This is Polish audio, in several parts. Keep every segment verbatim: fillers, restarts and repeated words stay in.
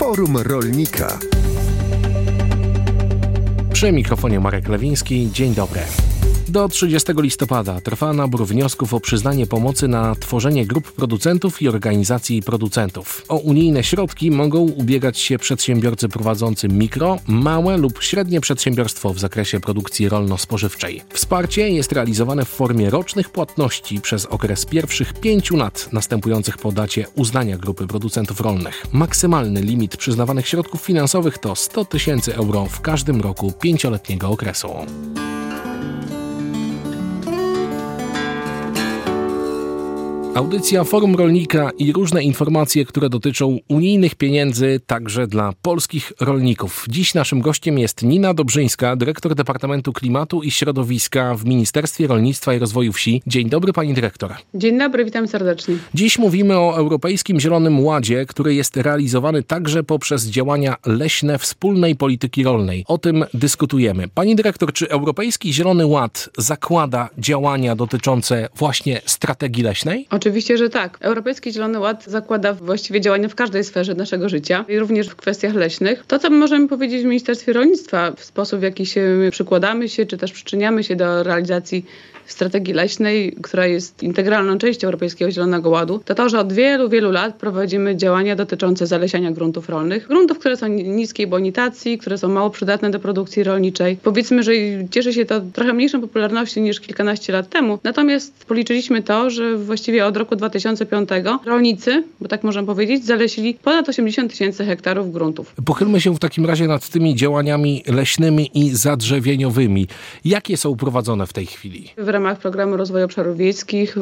Forum Rolnika. Przy mikrofonie Marek Lewiński. Dzień dobry. Do trzydziestego listopada trwa nabór wniosków o przyznanie pomocy na tworzenie grup producentów i organizacji producentów. O unijne środki mogą ubiegać się przedsiębiorcy prowadzący mikro, małe lub średnie przedsiębiorstwo w zakresie produkcji rolno-spożywczej. Wsparcie jest realizowane w formie rocznych płatności przez okres pierwszych pięciu lat następujących po dacie uznania grupy producentów rolnych. Maksymalny limit przyznawanych środków finansowych to sto tysięcy euro w każdym roku pięcioletniego okresu. Audycja Forum Rolnika i różne informacje, które dotyczą unijnych pieniędzy także dla polskich rolników. Dziś naszym gościem jest Nina Dobrzyńska, dyrektor Departamentu Klimatu i Środowiska w Ministerstwie Rolnictwa i Rozwoju Wsi. Dzień dobry, pani dyrektor. Dzień dobry, witam serdecznie. Dziś mówimy o Europejskim Zielonym Ładzie, który jest realizowany także poprzez działania leśne wspólnej polityki rolnej. O tym dyskutujemy. Pani dyrektor, czy Europejski Zielony Ład zakłada działania dotyczące właśnie strategii leśnej? Oczywiście, że tak. Europejski Zielony Ład zakłada właściwie działania w każdej sferze naszego życia i również w kwestiach leśnych. To, co możemy powiedzieć w Ministerstwie Rolnictwa, w sposób, w jaki się przykładamy się, czy też przyczyniamy się do realizacji strategii leśnej, która jest integralną częścią Europejskiego Zielonego Ładu, to to, że od wielu, wielu lat prowadzimy działania dotyczące zalesiania gruntów rolnych. Gruntów, które są niskiej bonitacji, które są mało przydatne do produkcji rolniczej. Powiedzmy, że cieszy się to trochę mniejszą popularnością niż kilkanaście lat temu. Natomiast policzyliśmy to, że właściwie od roku dwa tysiące piątego rolnicy, bo tak można powiedzieć, zalesili ponad osiemdziesiąt tysięcy hektarów gruntów. Pochylmy się w takim razie nad tymi działaniami leśnymi i zadrzewieniowymi. Jakie są prowadzone w tej chwili? W ramach Programu Rozwoju Obszarów Wiejskich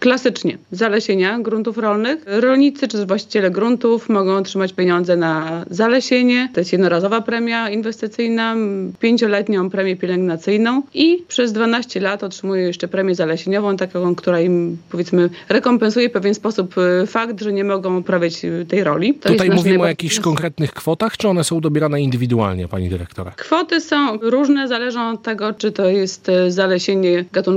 klasycznie zalesienia gruntów rolnych. Rolnicy czy właściciele gruntów mogą otrzymać pieniądze na zalesienie. To jest jednorazowa premia inwestycyjna, pięcioletnią premię pielęgnacyjną i przez dwanaście lat otrzymują jeszcze premię zalesieniową, taką, która im powiedzmy rekompensuje w pewien sposób fakt, że nie mogą uprawiać tej roli. To Tutaj mówimy najbardziej... o jakichś konkretnych kwotach, czy one są dobierane indywidualnie, pani dyrektora? Kwoty są różne, zależą od tego, czy to jest zalesienie gatunkowe,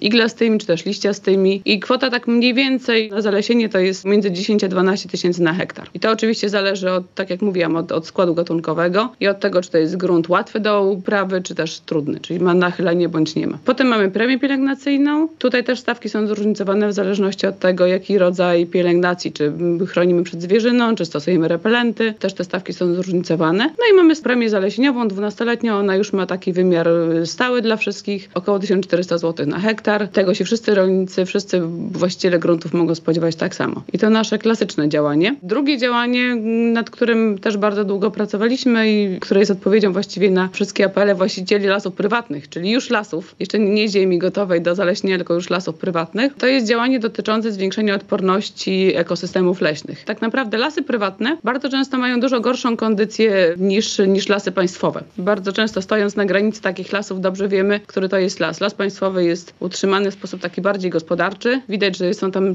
iglastymi czy też liściastymi i kwota tak mniej więcej na zalesienie to jest między dziesięć a dwanaście tysięcy na hektar. I to oczywiście zależy od, tak jak mówiłam, od, od składu gatunkowego i od tego, czy to jest grunt łatwy do uprawy, czy też trudny, czyli ma nachylenie bądź nie ma. Potem mamy premię pielęgnacyjną. Tutaj też stawki są zróżnicowane w zależności od tego, jaki rodzaj pielęgnacji, czy chronimy przed zwierzyną, czy stosujemy repelenty. Też te stawki są zróżnicowane. No i mamy premię zalesieniową, dwunastoletnią. Ona już ma taki wymiar stały dla wszystkich, około tysiąc czterysta złotych na hektar. Tego się wszyscy rolnicy, wszyscy właściciele gruntów mogą spodziewać tak samo. I to nasze klasyczne działanie. Drugie działanie, nad którym też bardzo długo pracowaliśmy i które jest odpowiedzią właściwie na wszystkie apele właścicieli lasów prywatnych, czyli już lasów, jeszcze nie ziemi gotowej do zaleśnienia, tylko już lasów prywatnych, to jest działanie dotyczące zwiększenia odporności ekosystemów leśnych. Tak naprawdę lasy prywatne bardzo często mają dużo gorszą kondycję niż, niż lasy państwowe. Bardzo często stojąc na granicy takich lasów dobrze wiemy, który to jest las. Las państwowy jest utrzymany w sposób taki bardziej gospodarczy. Widać, że są tam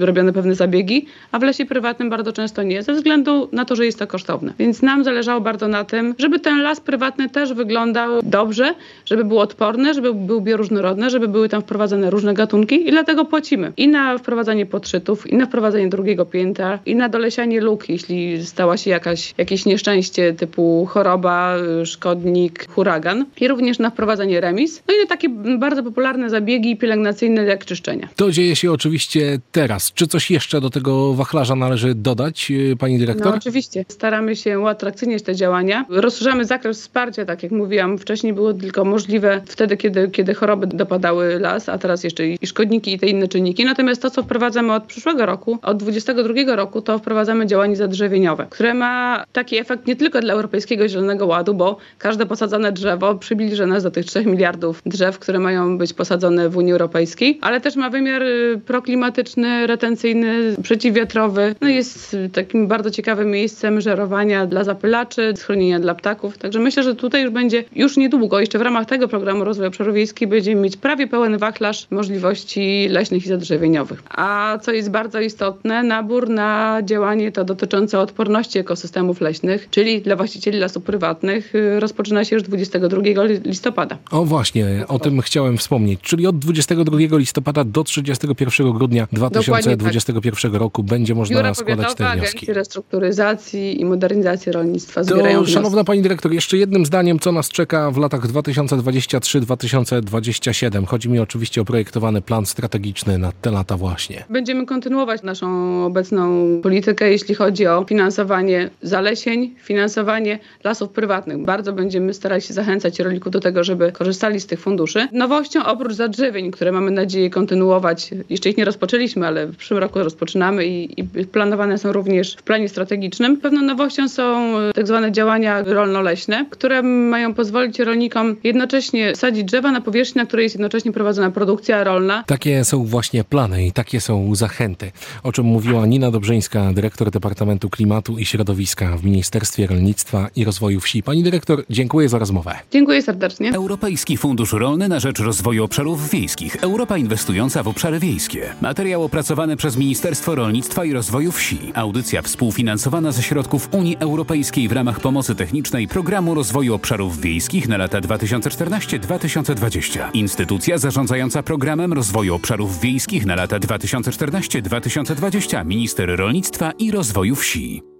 robione pewne zabiegi, a w lesie prywatnym bardzo często nie, ze względu na to, że jest to kosztowne. Więc nam zależało bardzo na tym, żeby ten las prywatny też wyglądał dobrze, żeby był odporny, żeby był bioróżnorodny, żeby były tam wprowadzane różne gatunki i dlatego płacimy. I na wprowadzanie podszytów, i na wprowadzanie drugiego piętra, i na dolesianie luk, jeśli stała się jakaś, jakieś nieszczęście typu choroba, szkodnik, huragan. I również na wprowadzanie remis. No i na takie bardzo popularne zabiegi pielęgnacyjne jak czyszczenia. To dzieje się oczywiście teraz. Czy coś jeszcze do tego wachlarza należy dodać, pani dyrektor? No oczywiście. Staramy się uatrakcyjniać te działania. Rozszerzamy zakres wsparcia, tak jak mówiłam. Wcześniej było tylko możliwe wtedy, kiedy, kiedy choroby dopadały las, a teraz jeszcze i szkodniki i te inne czynniki. Natomiast to, co wprowadzamy od przyszłego roku, od dwudziestego drugiego roku, to wprowadzamy działanie zadrzewieniowe, które ma taki efekt nie tylko dla Europejskiego Zielonego Ładu, bo każde posadzone drzewo przybliży nas do tych trzech miliardów drzew, które mają być posadzone w Unii Europejskiej, ale też ma wymiar proklimatyczny, retencyjny, przeciwwiatrowy. No jest takim bardzo ciekawym miejscem żerowania dla zapylaczy, schronienia dla ptaków. Także myślę, że tutaj już będzie już niedługo, jeszcze w ramach tego Programu Rozwoju Obszarów Wiejskich będziemy mieć prawie pełen wachlarz możliwości leśnych i zadrzewieniowych. żywieniowych. A co jest bardzo istotne, nabór na działanie to dotyczące odporności ekosystemów leśnych, czyli dla właścicieli lasów prywatnych rozpoczyna się już dwudziestego drugiego listopada. O właśnie, o tym chciałem wspomnieć. Czyli od dwudziestego drugiego listopada do trzydziestego pierwszego grudnia dwa tysiące dwudziestego pierwszego tak. roku będzie można Biura składać te wnioski. Agencji Restrukturyzacji i Modernizacji Rolnictwa zbierają. To, szanowna pani dyrektor, jeszcze jednym zdaniem, co nas czeka w latach dwa tysiące dwudziestym trzecim do dwa tysiące dwudziestego siódmego. Chodzi mi oczywiście o projektowany plan strategiczny na te lata właśnie. Będziemy kontynuować naszą obecną politykę, jeśli chodzi o finansowanie zalesień, finansowanie lasów prywatnych. Bardzo będziemy starali się zachęcać rolników do tego, żeby korzystali z tych funduszy. Nowością oprócz zadrzewień, które mamy nadzieję kontynuować, jeszcze ich nie rozpoczęliśmy, ale w przyszłym roku rozpoczynamy i, i planowane są również w planie strategicznym. Pewną nowością są tak zwane działania rolno-leśne, które mają pozwolić rolnikom jednocześnie sadzić drzewa na powierzchni, na której jest jednocześnie prowadzona produkcja rolna. Takie są właśnie plany i takie są zachęty, o czym mówiła Nina Dobrzyńska, dyrektor Departamentu Klimatu i Środowiska w Ministerstwie Rolnictwa i Rozwoju Wsi. Pani dyrektor, dziękuję za rozmowę. Dziękuję serdecznie. Europejski Fundusz Rolny na rzecz rozwoju obszarów wiejskich. Europa inwestująca w obszary wiejskie. Materiał opracowany przez Ministerstwo Rolnictwa i Rozwoju Wsi. Audycja współfinansowana ze środków Unii Europejskiej w ramach pomocy technicznej Programu Rozwoju Obszarów Wiejskich na lata dwa tysiące czternaście do dwa tysiące dwadzieścia. Instytucja zarządzająca Programem Rozwoju Obszarów Wiejskich na lata dwa tysiące czternaście do dwa tysiące dwadzieścia. Minister Rolnictwa i Rozwoju Wsi.